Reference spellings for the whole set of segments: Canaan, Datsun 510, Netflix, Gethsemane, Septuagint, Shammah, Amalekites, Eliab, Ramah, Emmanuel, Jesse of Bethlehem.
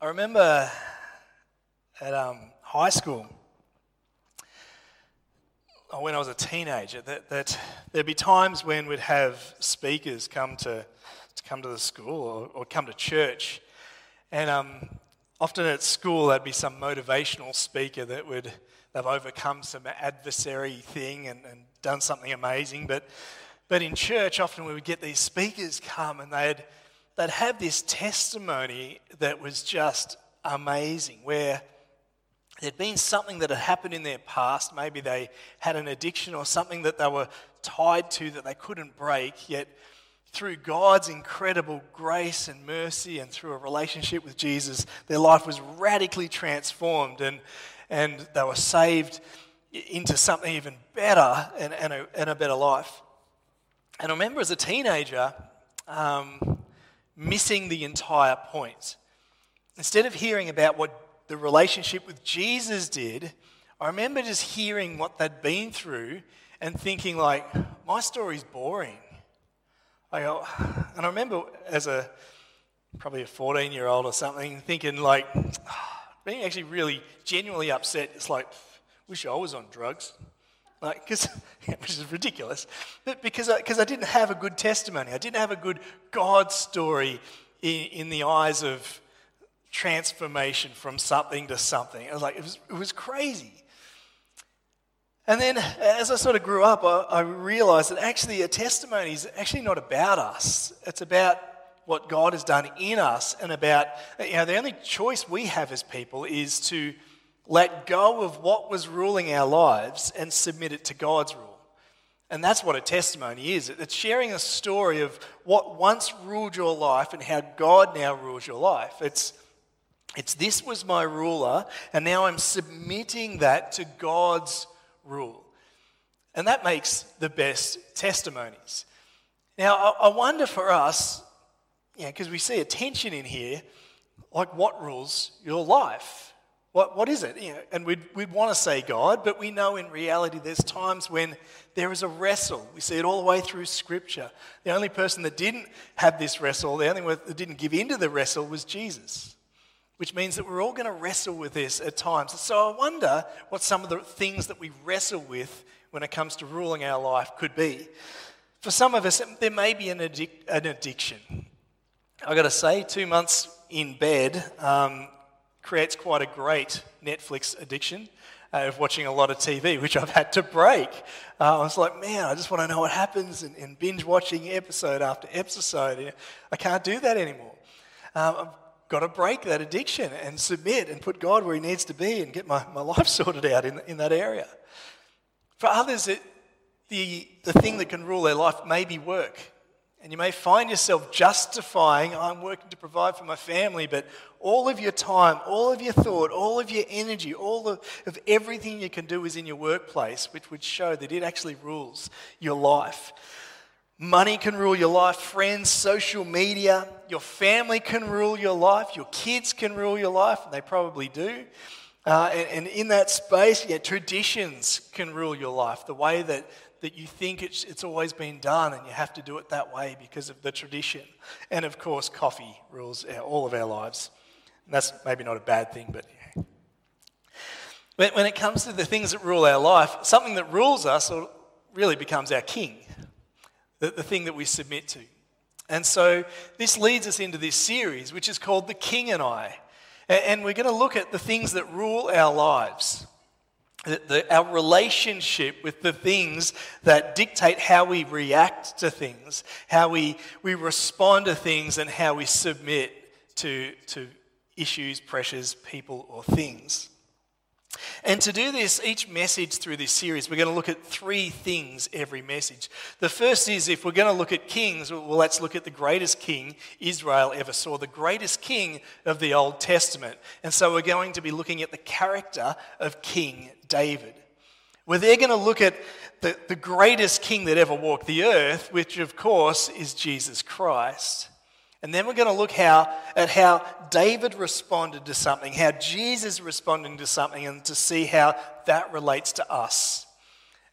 I remember at high school, or when I was a teenager, that there'd be times when we'd have speakers come to the school or come to church, and often at school there'd be some motivational speaker that would have overcome some adversary thing and done something amazing, but in church often we would get these speakers come and they'd have this testimony that was just amazing, where there'd been something that had happened in their past. Maybe they had an addiction or something that they were tied to that they couldn't break, yet through God's incredible grace and mercy and through a relationship with Jesus, their life was radically transformed and they were saved into something even better and a better life. And I remember as a teenager, missing the entire point. Instead of hearing about what the relationship with Jesus did, I remember just hearing what they'd been through and thinking, like, my story's boring. And I remember as probably a 14-year-old or something, thinking, like, being actually really genuinely upset. It's like, wish I was on drugs. Which is ridiculous, but because I didn't have a good testimony. I didn't have a good God story in the eyes of transformation from something to something. I was like, it was crazy. And then as I sort of grew up, I realised that actually a testimony is actually not about us. It's about what God has done in us, and about, you know, the only choice we have as people is to let go of what was ruling our lives and submit it to God's rule. And that's what a testimony is. It's sharing a story of what once ruled your life and how God now rules your life. It's this was my ruler, and now I'm submitting that to God's rule. And that makes the best testimonies. Now, I wonder for us, because we see a tension in here, like, what rules your life? What is it? And we'd want to say God, but we know in reality there's times when there is a wrestle. We see it all the way through Scripture. The only person that didn't have this wrestle, the only one that didn't give into the wrestle, was Jesus, which means that we're all going to wrestle with this at times. So I wonder what some of the things that we wrestle with when it comes to ruling our life could be. For some of us, there may be an addiction. I've got to say, 2 months in bed creates quite a great Netflix addiction of watching a lot of TV, which I've had to break. I was like, man, I just want to know what happens, and binge watching episode after episode. I can't do that anymore. I've got to break that addiction and submit and put God where he needs to be and get my life sorted out in that area. For others, the thing that can rule their life may be work. And you may find yourself justifying, I'm working to provide for my family, but all of your time, all of your thought, all of your energy, all of everything you can do is in your workplace, which would show that it actually rules your life. Money can rule your life, friends, social media, your family can rule your life, your kids can rule your life, and they probably do. And in that space, traditions can rule your life, the way that you think it's always been done and you have to do it that way because of the tradition. And of course, coffee rules all of our lives. And that's maybe not a bad thing, but when it comes to the things that rule our life, something that rules us really becomes our king, the thing that we submit to. And so this leads us into this series, which is called The King and I. And we're going to look at the things that rule our lives. Our relationship with the things that dictate how we react to things, how we respond to things, and how we submit to issues, pressures, people, or things. And to do this, each message through this series, we're going to look at 3 things every message. The first is, if we're going to look at kings, well, let's look at the greatest king Israel ever saw, the greatest king of the Old Testament. And so we're going to be looking at the character of King David. We're then going to look at the greatest king that ever walked the earth, which of course is Jesus Christ. And then we're going to look at how David responded to something, how Jesus responded to something, and to see how that relates to us.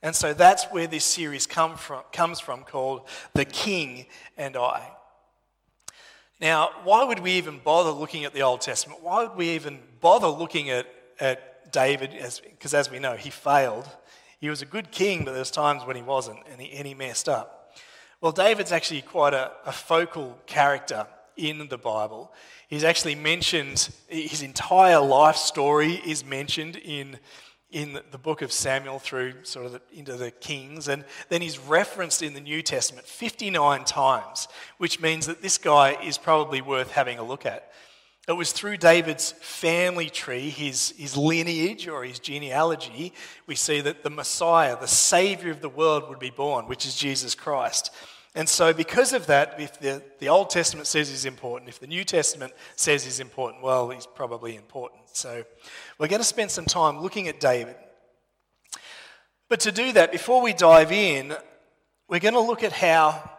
And so that's where this series comes from, called The King and I. Now, why would we even bother looking at the Old Testament? Why would we even bother looking at David? Because as we know, he failed. He was a good king, but there was times when he wasn't, and he messed up. Well, David's actually quite a focal character in the Bible. He's actually mentioned, his entire life story is mentioned in the book of Samuel through sort of into the Kings, and then he's referenced in the New Testament 59 times, which means that this guy is probably worth having a look at. It was through David's family tree, his lineage or his genealogy, we see that the Messiah, the Saviour of the world, would be born, which is Jesus Christ. And so because of that, if the Old Testament says he's important, if the New Testament says he's important, well, he's probably important. So we're going to spend some time looking at David. But to do that, before we dive in, we're going to look at how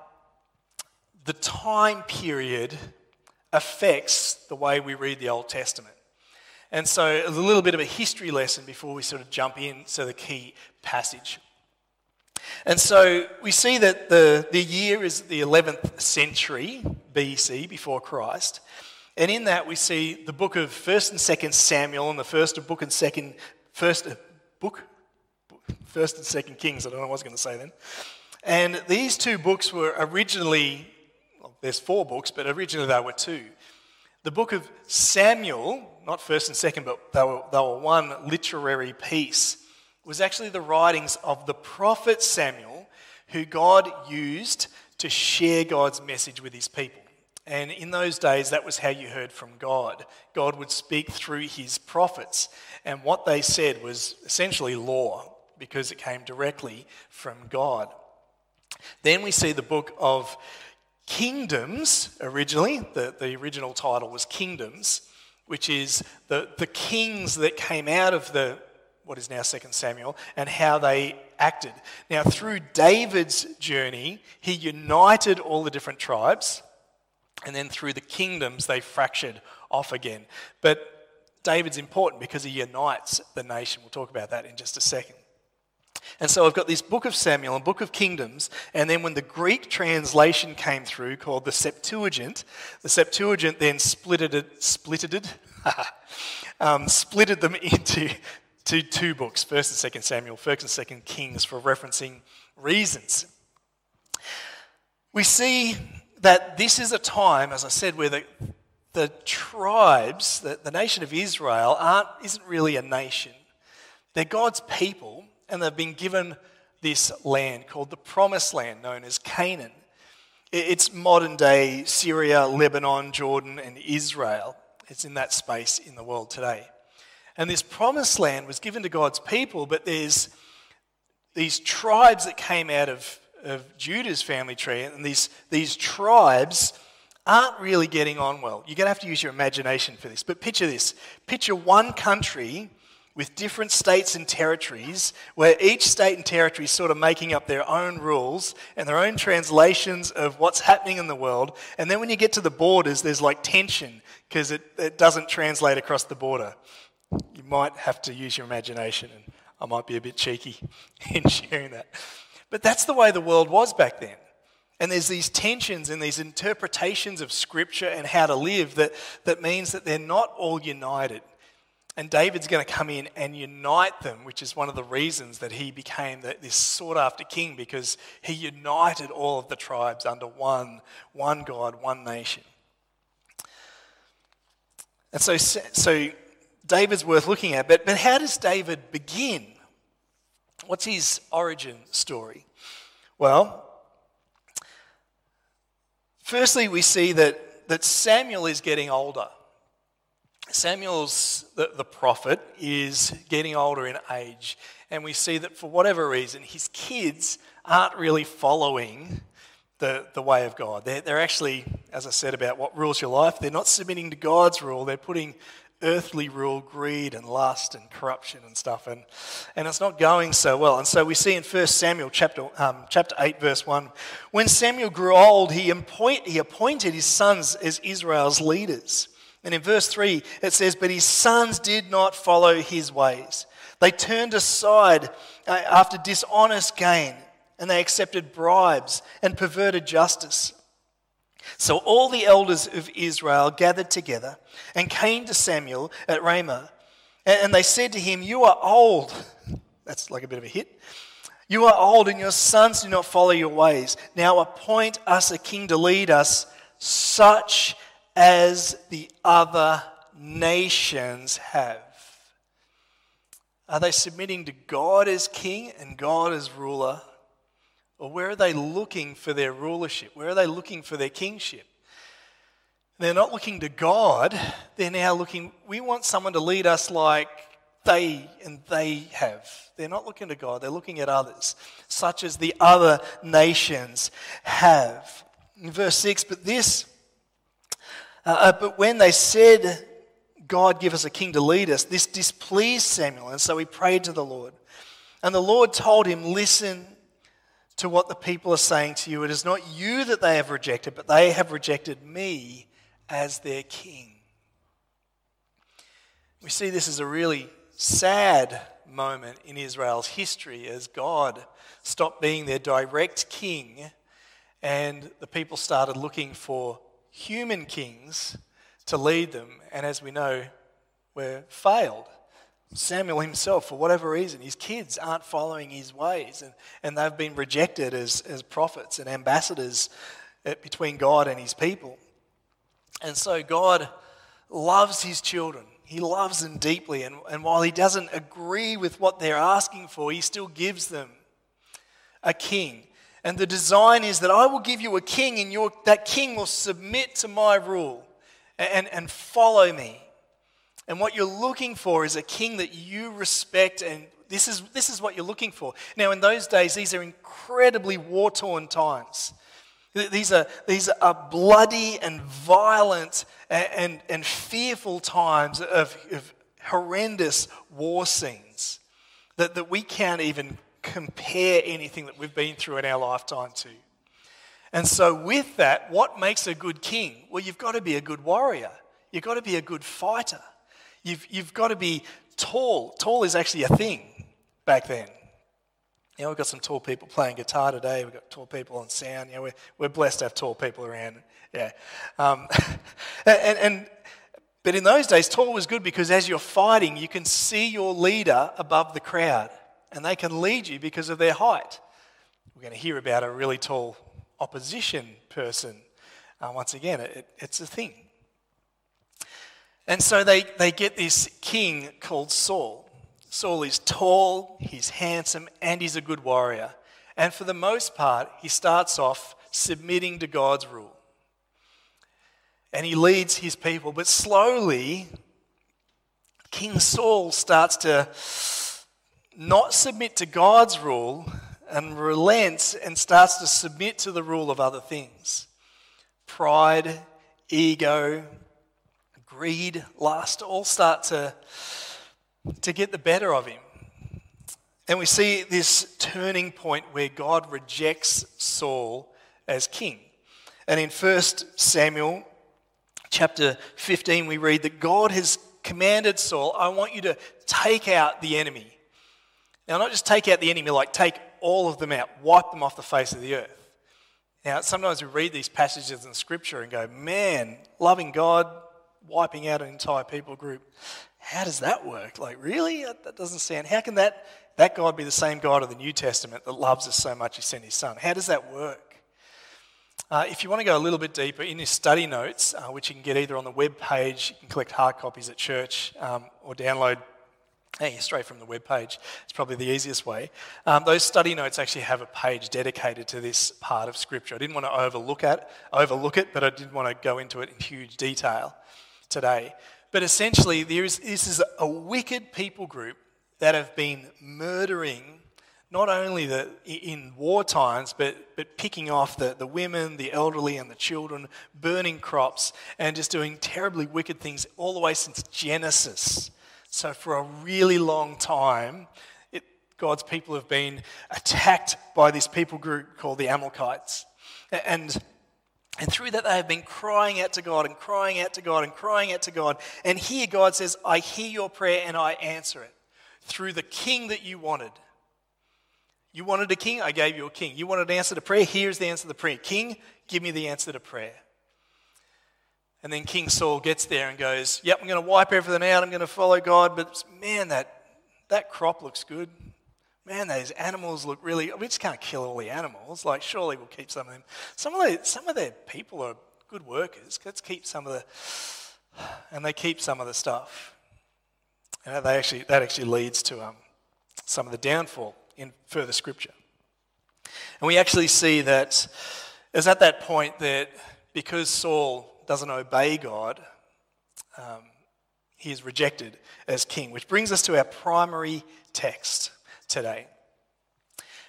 the time period affects the way we read the Old Testament. And so a little bit of a history lesson before we sort of jump in to the key passage. And so we see that the year is the 11th century BC, before Christ. And in that we see the book of 1st and 2nd Samuel and the first and second Kings. I don't know what I was going to say then. And these two books were originally, well, there's four books, but originally there were two. The book of Samuel, not 1st and 2nd, but they were one literary piece, was actually the writings of the prophet Samuel, who God used to share God's message with his people. And in those days, that was how you heard from God. God would speak through his prophets, and what they said was essentially law, because it came directly from God. Then we see the book of Kingdoms, originally. The original title was Kingdoms, which is the kings that came out of what is now 2 Samuel, and how they acted. Now, through David's journey, he united all the different tribes, and then through the kingdoms, they fractured off again. But David's important because he unites the nation. We'll talk about that in just a second. And so I've got this book of Samuel and book of Kingdoms, and then when the Greek translation came through called the Septuagint then splitted them into two books, 1st and 2nd Samuel, 1st and 2nd Kings, for referencing reasons. We see that this is a time, as I said, where the tribes, the nation of Israel, isn't really a nation. They're God's people, and they've been given this land called the Promised Land, known as Canaan. It's modern-day Syria, Lebanon, Jordan, and Israel. It's in that space in the world today. And this Promised Land was given to God's people, but there's these tribes that came out of Judah's family tree, and these tribes aren't really getting on well. You're going to have to use your imagination for this, but picture this. Picture one country with different states and territories, where each state and territory is sort of making up their own rules and their own translations of what's happening in the world. And then when you get to the borders, there's like tension, because it doesn't translate across the border. You might have to use your imagination, and I might be a bit cheeky in sharing that. But that's the way the world was back then. And there's these tensions and these interpretations of Scripture and how to live that means that they're not all united. And David's going to come in and unite them, which is one of the reasons that he became this sought-after king, because he united all of the tribes under one God, one nation. And so David's worth looking at, but how does David begin? What's his origin story? Well, firstly, we see that Samuel is getting older. Samuel's, the prophet, is getting older in age, and we see that for whatever reason, his kids aren't really following the way of God. They're actually, as I said about what rules your life, they're not submitting to God's rule, they're putting earthly rule, greed and lust and corruption and stuff, and it's not going so well. And so we see in 1 Samuel chapter 8 verse 1, when Samuel grew old, he appointed his sons as Israel's leaders. And in verse 3 it says, but his sons did not follow his ways. They turned aside after dishonest gain, and they accepted bribes and perverted justice. So all the elders of Israel gathered together and came to Samuel at Ramah. And they said to him, "You are old." That's like a bit of a hit. "You are old and your sons do not follow your ways. Now appoint us a king to lead us, such as the other nations have." Are they submitting to God as king and God as ruler? Or where are they looking for their rulership? Where are they looking for their kingship? They're not looking to God. They're now looking, we want someone to lead us like they have. They're not looking to God. They're looking at others, such as the other nations have. In verse 6, but when they said, "God, give us a king to lead us," this displeased Samuel, and so he prayed to the Lord. And the Lord told him, "Listen to what the people are saying to you. It is not you that they have rejected, but they have rejected me as their king." We see this as a really sad moment in Israel's history as God stopped being their direct king and the people started looking for human kings to lead them. And as we know, we're failed. Samuel himself, for whatever reason, his kids aren't following his ways, and they've been rejected as prophets and ambassadors between God and his people. And so God loves his children. He loves them deeply, and while he doesn't agree with what they're asking for, he still gives them a king. And the design is that I will give you a king, and that king will submit to my rule and follow me. And what you're looking for is a king that you respect, and this is what you're looking for. Now, in those days, these are incredibly war-torn times. These are bloody and violent and fearful times of horrendous war scenes that we can't even compare anything that we've been through in our lifetime to. And so with that, what makes a good king? Well, you've got to be a good warrior. You've got to be a good fighter. You've got to be tall. Tall is actually a thing back then. You know, we've got some tall people playing guitar today. We've got tall people on sound. You know, we're blessed to have tall people around. Yeah, but in those days, tall was good because as you're fighting, you can see your leader above the crowd, and they can lead you because of their height. We're going to hear about a really tall opposition person. Once again, it's a thing. And so they get this king called Saul. Saul is tall, he's handsome, and he's a good warrior. And for the most part, he starts off submitting to God's rule. And he leads his people. But slowly, King Saul starts to not submit to God's rule and relents and starts to submit to the rule of other things. Pride, ego, greed, lust, all start to get the better of him. And we see this turning point where God rejects Saul as king. And in 1 Samuel chapter 15, we read that God has commanded Saul, "I want you to take out the enemy." Now, not just take out the enemy, like take all of them out, wipe them off the face of the earth. Now, sometimes we read these passages in Scripture and go, man, loving God, wiping out an entire people group. How does that work? Like, really? That doesn't sound... How can that God be the same God of the New Testament that loves us so much he sent his son? How does that work? If you want to go a little bit deeper, in your study notes, which you can get either on the web page, you can collect hard copies at church, or download straight from the web page. It's probably the easiest way. Those study notes actually have a page dedicated to this part of Scripture. I didn't want to overlook it, but I did want to go into it in huge detail today. But essentially, this is a wicked people group that have been murdering not only in war times, but picking off the women, the elderly and the children, burning crops, and just doing terribly wicked things all the way since Genesis. So for a really long time, God's people have been attacked by this people group called the Amalekites. And through that, they have been crying out to God and crying out to God and crying out to God. And here God says, I hear your prayer and I answer it through the king that you wanted. You wanted a king, I gave you a king. You wanted an answer to prayer, here's the answer to prayer. King, give me the answer to prayer. And then King Saul gets there and goes, yep, I'm going to wipe everything out. I'm going to follow God. But man, that crop looks good. Man, those animals look really... We just can't kill all the animals. Like, surely we'll keep some of them. Some of their people are good workers. Let's keep some of the... And they keep some of the stuff. And that actually leads to some of the downfall in further scripture. And we actually see that it's at that point that because Saul doesn't obey God, he is rejected as king, which brings us to our primary text today.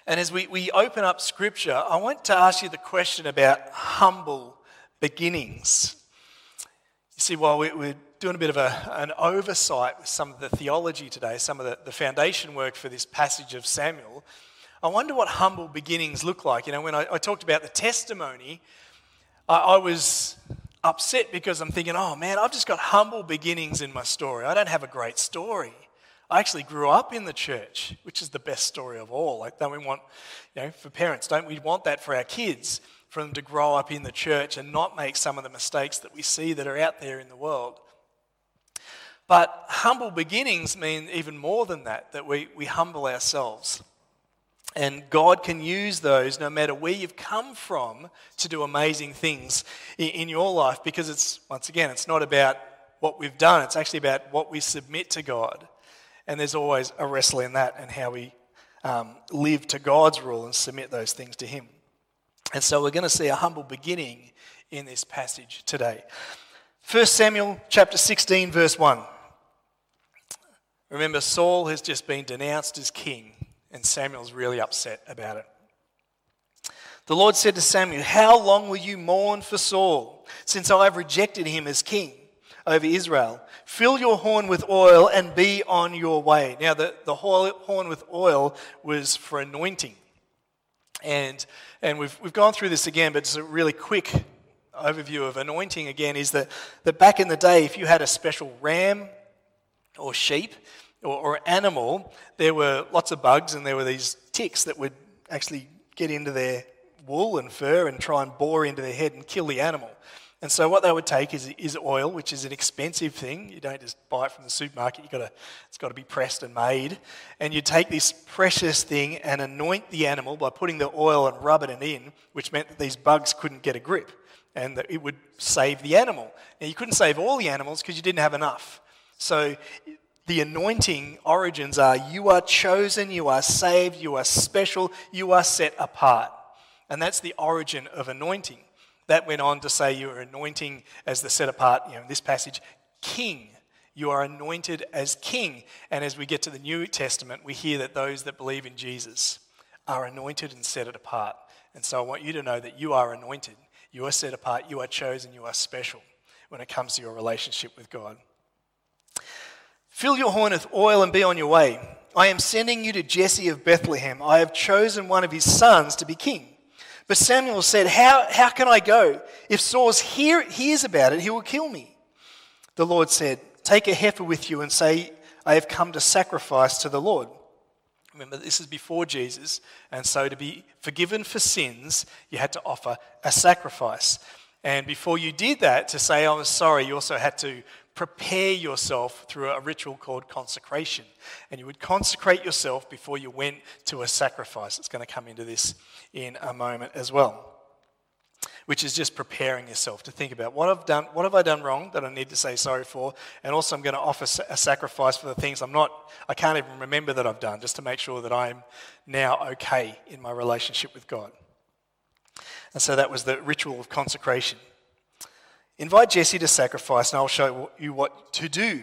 And as we open up scripture, I want to ask you the question about humble beginnings. You see, while we're doing a bit of an oversight with some of the theology today, some of the foundation work for this passage of Samuel, I wonder what humble beginnings look like. You know, when I talked about the testimony, I was upset because I'm thinking, oh man, I've just got humble beginnings in my story. I don't have a great story. I actually grew up in the church, which is the best story of all. Like, don't we want, you know, for parents, don't we want that for our kids, for them to grow up in the church and not make some of the mistakes that we see that are out there in the world? But humble beginnings mean even more than that, that we humble ourselves. And God can use those, no matter where you've come from, to do amazing things in your life, because it's, once again, it's not about what we've done, it's actually about what we submit to God. And there's always a wrestle in that and how we live to God's rule and submit those things to Him. And so we're going to see a humble beginning in this passage today. 1 Samuel chapter 16, verse 1. Remember, Saul has just been denounced as king, and Samuel's really upset about it. The Lord said to Samuel, "How long will you mourn for Saul, since I have rejected him as king over Israel? Fill your horn with oil and be on your way." Now, the horn with oil was for anointing. And we've gone through this again, but just a really quick overview of anointing again is that back in the day, if you had a special ram or sheep or animal, there were lots of bugs and there were these ticks that would actually get into their wool and fur and try and bore into their head and kill the animal. And so what they would take is oil, which is an expensive thing. You don't just buy it from the supermarket. It's got to be pressed and made. And you take this precious thing and anoint the animal by putting the oil and rubbing it in, which meant that these bugs couldn't get a grip and that it would save the animal. Now, you couldn't save all the animals because you didn't have enough. So the anointing origins are you are chosen, you are saved, you are special, you are set apart. And that's the origin of anointing. That went on to say you are anointing as the set apart, you know, in this passage, king. You are anointed as king. And as we get to the New Testament, we hear that those that believe in Jesus are anointed and set apart. And so I want you to know that you are anointed. You are set apart. You are chosen. You are special when it comes to your relationship with God. Fill your horn with oil and be on your way. I am sending you to Jesse of Bethlehem. I have chosen one of his sons to be king. But Samuel said, How can I go? If Saul hears about it, he will kill me. The Lord said, Take a heifer with you and say, I have come to sacrifice to the Lord. Remember, this is before Jesus. And so to be forgiven for sins, you had to offer a sacrifice. And before you did that, to say, I'm sorry, you also had to prepare yourself through a ritual called consecration. And you would consecrate yourself before you went to a sacrifice. It's going to come into this in a moment as well, which is just preparing yourself to think about what have I done wrong that I need to say sorry for? And also I'm going to offer a sacrifice for the things I can't even remember that I've done, just to make sure that I'm now okay in my relationship with God. And so that was the ritual of consecration. Invite Jesse to sacrifice, and I'll show you what to do.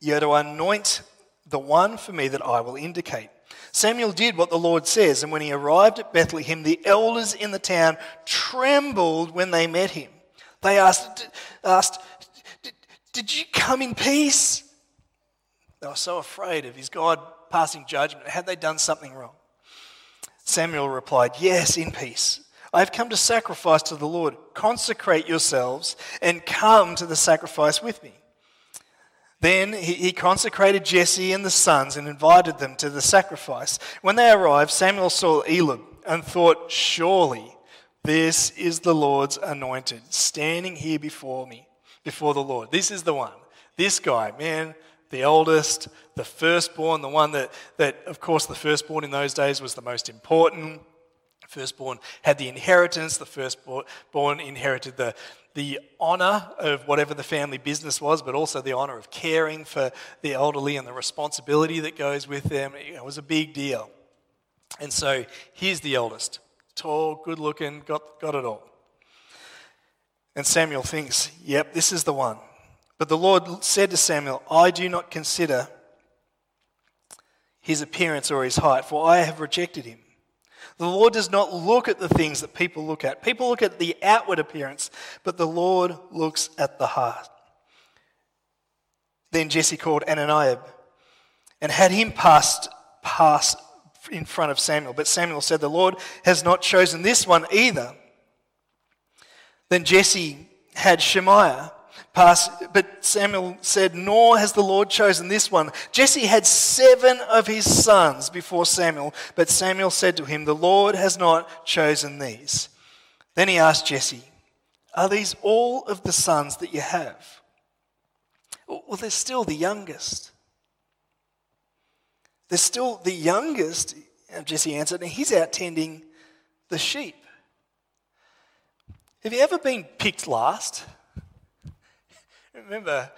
You are to anoint the one for me that I will indicate. Samuel did what the Lord says, and when he arrived at Bethlehem, the elders in the town trembled when they met him. They asked, Did you come in peace? They were so afraid of his God passing judgment. Had they done something wrong? Samuel replied, Yes, in peace. I have come to sacrifice to the Lord. Consecrate yourselves and come to the sacrifice with me. Then he consecrated Jesse and the sons and invited them to the sacrifice. When they arrived, Samuel saw Eliab and thought, Surely this is the Lord's anointed, standing here before me. before the Lord. This is the one. This guy, man, the eldest, the firstborn, the one that of course, the firstborn in those days was the most important. The firstborn had the inheritance. The firstborn inherited the honor of whatever the family business was, but also the honor of caring for the elderly and the responsibility that goes with them. It was a big deal. And so here's the eldest. Tall, good looking, got it all. And Samuel thinks, yep, this is the one. But the Lord said to Samuel, I do not consider his appearance or his height, for I have rejected him. The Lord does not look at the things that people look at. People look at the outward appearance, but the Lord looks at the heart. Then Jesse called Eliab and had him pass in front of Samuel. But Samuel said, the Lord has not chosen this one either. Then Jesse had Shammah pass, but Samuel said, nor has the Lord chosen this one. Jesse had 7 of his sons before Samuel, but Samuel said to him, the Lord has not chosen these. Then he asked Jesse, are these all of the sons that you have? Well, they're still the youngest. They're still the youngest, Jesse answered, and he's out tending the sheep. Have you ever been picked last? Remember,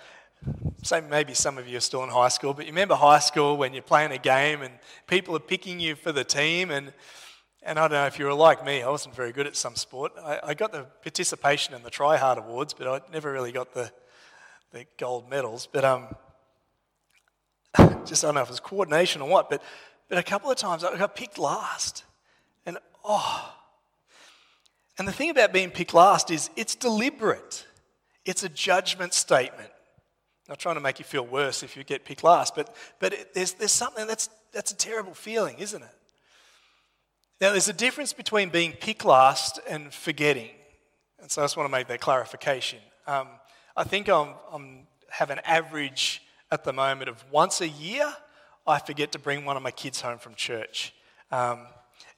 say maybe some of you are still in high school, but you remember high school when you're playing a game and people are picking you for the team, and I don't know if you were like me, I wasn't very good at some sport. I got the participation and the try hard awards, but I never really got the gold medals. But just I don't know if it was coordination or what, but a couple of times I got picked last, and and the thing about being picked last is it's deliberate. It's a judgment statement. Not trying to make you feel worse if you get picked last, but there's something that's a terrible feeling, isn't it? Now, there's a difference between being picked last and forgetting, and so I just want to make that clarification. I think I'm have an average at the moment of once a year I forget to bring one of my kids home from church.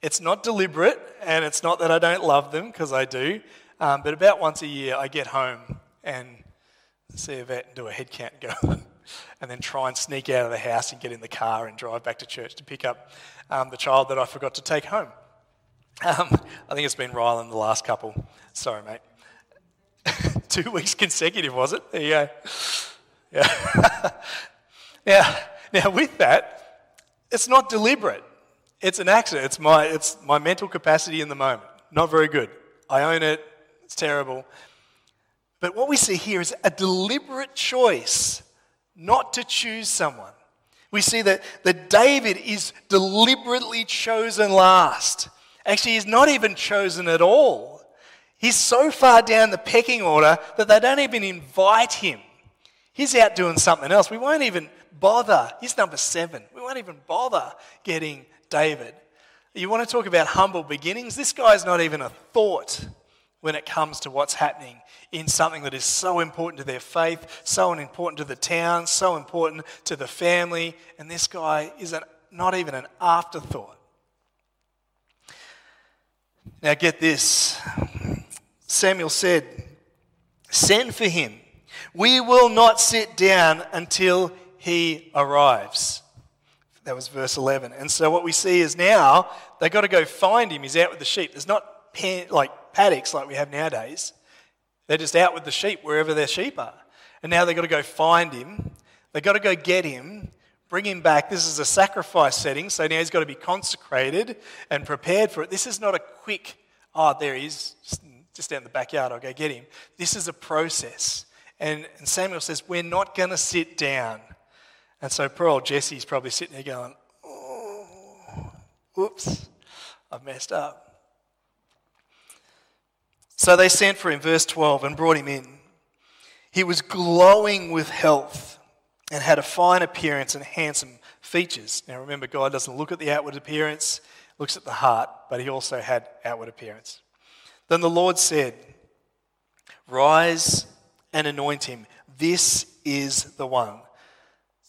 It's not deliberate, and it's not that I don't love them, because I do, but about once a year I get home and see a vet and do a head count and go and then try and sneak out of the house and get in the car and drive back to church to pick up the child that I forgot to take home. I think it's been Rylan the last couple. Sorry, mate. 2 weeks consecutive, was it? There you go. Yeah. Now with that, it's not deliberate. It's an accident. It's my mental capacity in the moment. Not very good. I own it. It's terrible. But what we see here is a deliberate choice not to choose someone. We see that David is deliberately chosen last. Actually, he's not even chosen at all. He's so far down the pecking order that they don't even invite him. He's out doing something else. We won't even bother. He's number 7. We won't even bother getting David. You want to talk about humble beginnings? This guy's not even a thought when it comes to what's happening in something that is so important to their faith, so important to the town, so important to the family, and this guy is not even an afterthought. Now get this. Samuel said, send for him. We will not sit down until he arrives. That was verse 11. And so what we see is now they've got to go find him. He's out with the sheep. There's not like paddocks like we have nowadays. They're just out with the sheep wherever their sheep are. And now they've got to go find him. They've got to go get him, bring him back. This is a sacrifice setting, so now he's got to be consecrated and prepared for it. This is not a quick, there he is, just down the backyard, I'll go get him. This is a process. And Samuel says, we're not going to sit down. And so poor old Jesse's probably sitting there going, oh, whoops, I've messed up. So they sent for him, verse 12, and brought him in. He was glowing with health and had a fine appearance and handsome features. Now remember, God doesn't look at the outward appearance, looks at the heart, but he also had outward appearance. Then the Lord said, rise and anoint him. This is the one.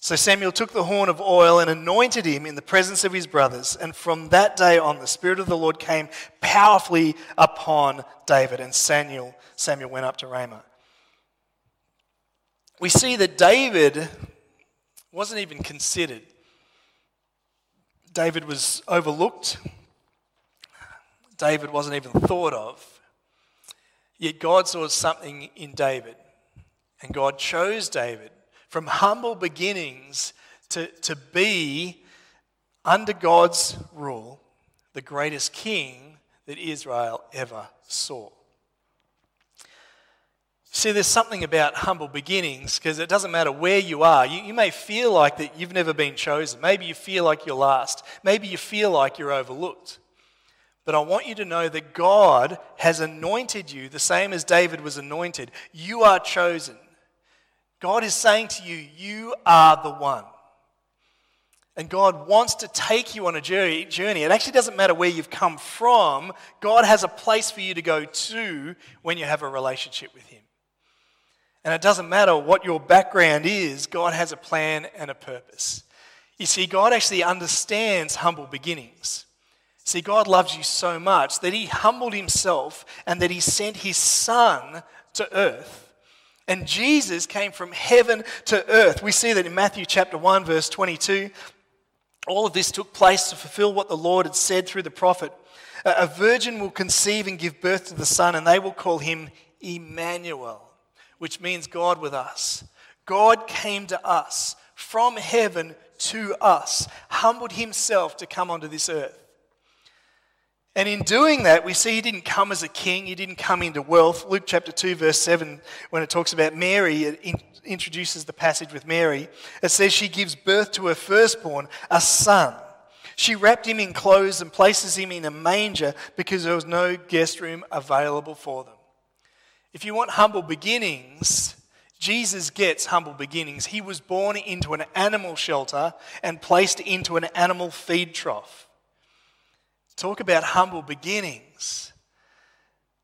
So Samuel took the horn of oil and anointed him in the presence of his brothers. And from that day on, the Spirit of the Lord came powerfully upon David. And Samuel went up to Ramah. we see that David wasn't even considered. David was overlooked. David wasn't even thought of. Yet God saw something in David. And God chose David from humble beginnings to be, under God's rule, the greatest king that Israel ever saw. See, there's something about humble beginnings, because it doesn't matter where you are. You may feel like that you've never been chosen. Maybe you feel like you're last. Maybe you feel like you're overlooked. But I want you to know that God has anointed you the same as David was anointed. You are chosen. God is saying to you, you are the one. And God wants to take you on a journey. It actually doesn't matter where you've come from. God has a place for you to go to when you have a relationship with him. And it doesn't matter what your background is, God has a plan and a purpose. You see, God actually understands humble beginnings. See, God loves you so much that he humbled himself and that he sent his son to earth. And Jesus came from heaven to earth. We see that in Matthew chapter 1, verse 22. All of this took place to fulfill what the Lord had said through the prophet. A virgin will conceive and give birth to the Son, and they will call him Emmanuel, which means God with us. God came to us from heaven to us, humbled himself to come onto this earth. And in doing that, we see he didn't come as a king, he didn't come into wealth. Luke chapter 2, verse 7, when it talks about Mary, it introduces the passage with Mary. It says she gives birth to her firstborn, a son. She wrapped him in clothes and places him in a manger because there was no guest room available for them. If you want humble beginnings, Jesus gets humble beginnings. He was born into an animal shelter and placed into an animal feed trough. Talk about humble beginnings.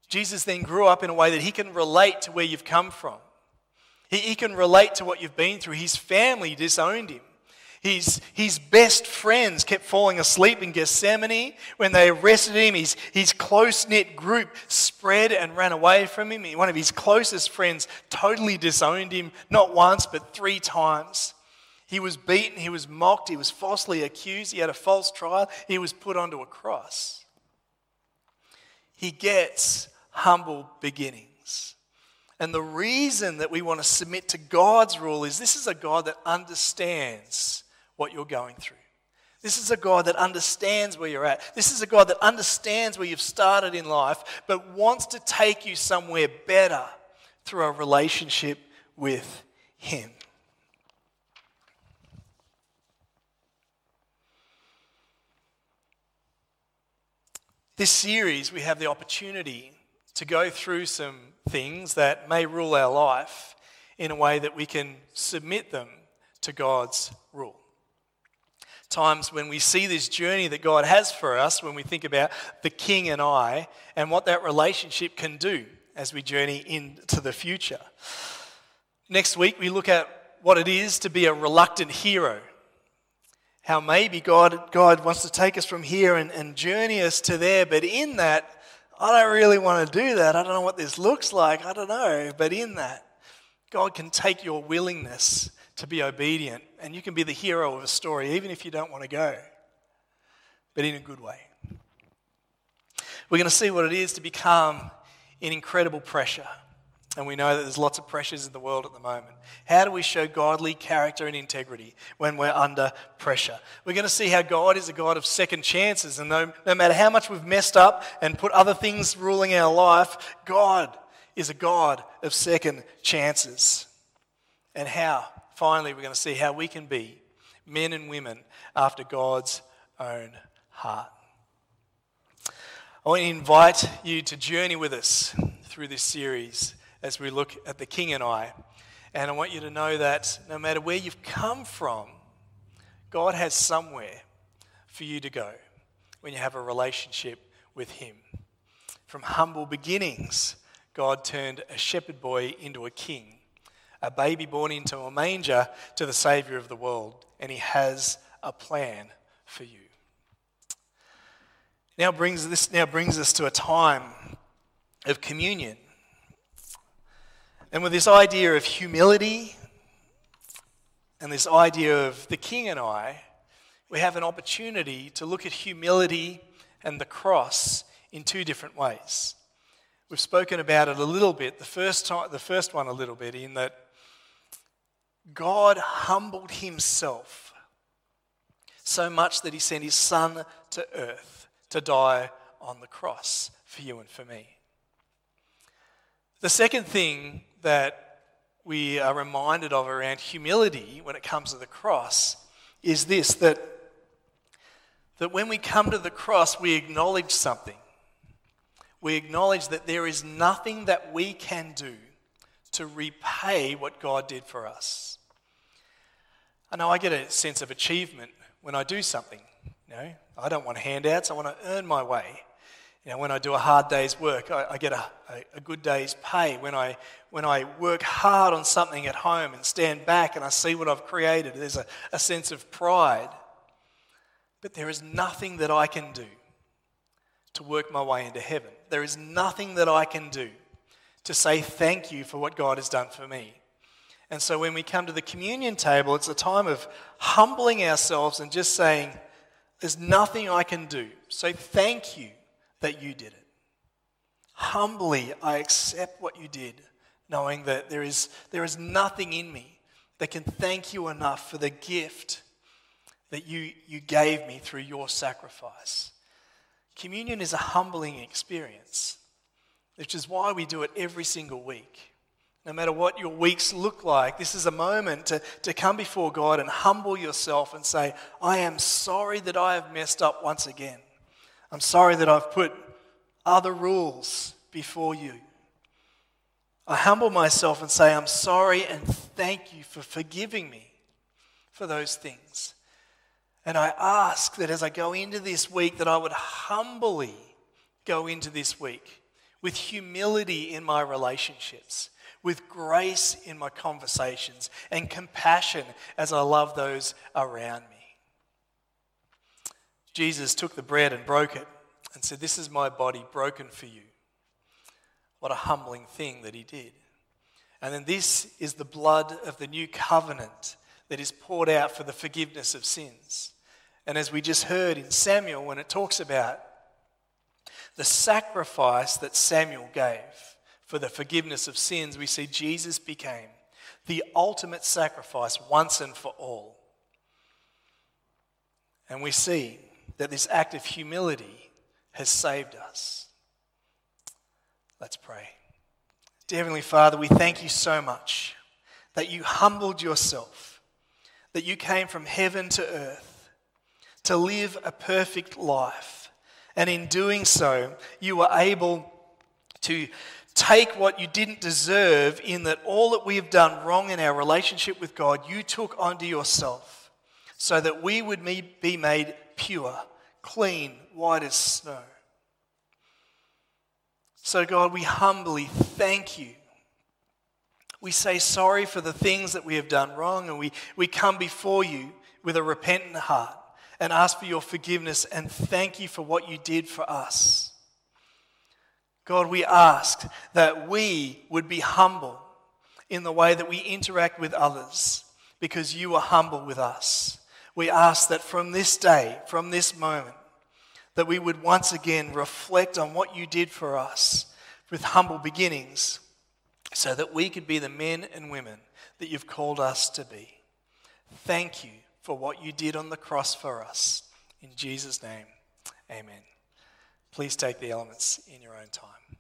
Jesus then grew up in a way that he can relate to where you've come from. He can relate to what you've been through. His family disowned him. His best friends kept falling asleep in Gethsemane. When they arrested him, his close-knit group spread and ran away from him. One of his closest friends totally disowned him, not once but 3 times. He was beaten, he was mocked, he was falsely accused, he had a false trial, he was put onto a cross. He gets humble beginnings. And the reason that we want to submit to God's rule is this is a God that understands what you're going through. This is a God that understands where you're at. This is a God that understands where you've started in life, but wants to take you somewhere better through a relationship with him. This series, we have the opportunity to go through some things that may rule our life in a way that we can submit them to God's rule. Times when we see this journey that God has for us, when we think about the King and I, and what that relationship can do as we journey into the future. Next week, we look at what it is to be a reluctant hero. How maybe God wants to take us from here and journey us to there, but in that, I don't really want to do that. I don't know what this looks like. I don't know. But in that, God can take your willingness to be obedient, and you can be the hero of a story, even if you don't want to go, but in a good way. We're going to see what it is to become in incredible pressure, and we know that there's lots of pressures in the world at the moment. How do we show godly character and integrity when we're under pressure? We're going to see how God is a God of second chances, and no matter how much we've messed up and put other things ruling our life, God is a God of second chances. And how, finally, we're going to see how we can be men and women after God's own heart. I want to invite you to journey with us through this series as we look at the King and I. And I want you to know that no matter where you've come from, God has somewhere for you to go when you have a relationship with him. From humble beginnings, God turned a shepherd boy into a king, a baby born into a manger to the Saviour of the world, and he has a plan for you. Now brings us to a time of communion. And with this idea of humility and this idea of the king and I, we have an opportunity to look at humility and the cross in two different ways. We've spoken about it a little bit, the first one a little bit, in that God humbled himself so much that he sent his son to earth to die on the cross for you and for me. The second thing that we are reminded of around humility when it comes to the cross is this, that when we come to the cross, we acknowledge something. We acknowledge that there is nothing that we can do to repay what God did for us. I know I get a sense of achievement when I do something. You know, I don't want handouts, I want to earn my way. You know, when I do a hard day's work, I get a good day's pay. When I work hard on something at home and stand back and I see what I've created, there's a sense of pride. But there is nothing that I can do to work my way into heaven. There is nothing that I can do to say thank you for what God has done for me. And so when we come to the communion table, it's a time of humbling ourselves and just saying, there's nothing I can do, so thank you that you did it. Humbly, I accept what you did, knowing that there is nothing in me that can thank you enough for the gift that you gave me through your sacrifice. Communion is a humbling experience, which is why we do it every single week. No matter what your weeks look like, this is a moment to come before God and humble yourself and say, I am sorry that I have messed up once again. I'm sorry that I've put other rules before you. I humble myself and say, I'm sorry and thank you for forgiving me for those things. And I ask that as I go into this week, that I would humbly go into this week with humility in my relationships, with grace in my conversations, and compassion as I love those around me. Jesus took the bread and broke it and said, this is my body broken for you. What a humbling thing that he did. And then this is the blood of the new covenant that is poured out for the forgiveness of sins. And as we just heard in Samuel, when it talks about the sacrifice that Samuel gave for the forgiveness of sins, we see Jesus became the ultimate sacrifice once and for all. And we see that this act of humility has saved us. Let's pray. Dear Heavenly Father, we thank you so much that you humbled yourself, that you came from heaven to earth to live a perfect life. And in doing so, you were able to take what you didn't deserve, in that all that we have done wrong in our relationship with God, you took onto yourself so that we would be made pure, clean, white as snow. So God, we humbly thank you. We say sorry for the things that we have done wrong, and we come before you with a repentant heart and ask for your forgiveness and thank you for what you did for us. God, we ask that we would be humble in the way that we interact with others, because you are humble with us. We ask that from this day, from this moment, that we would once again reflect on what you did for us with humble beginnings, so that we could be the men and women that you've called us to be. Thank you for what you did on the cross for us. In Jesus' name, amen. Please take the elements in your own time.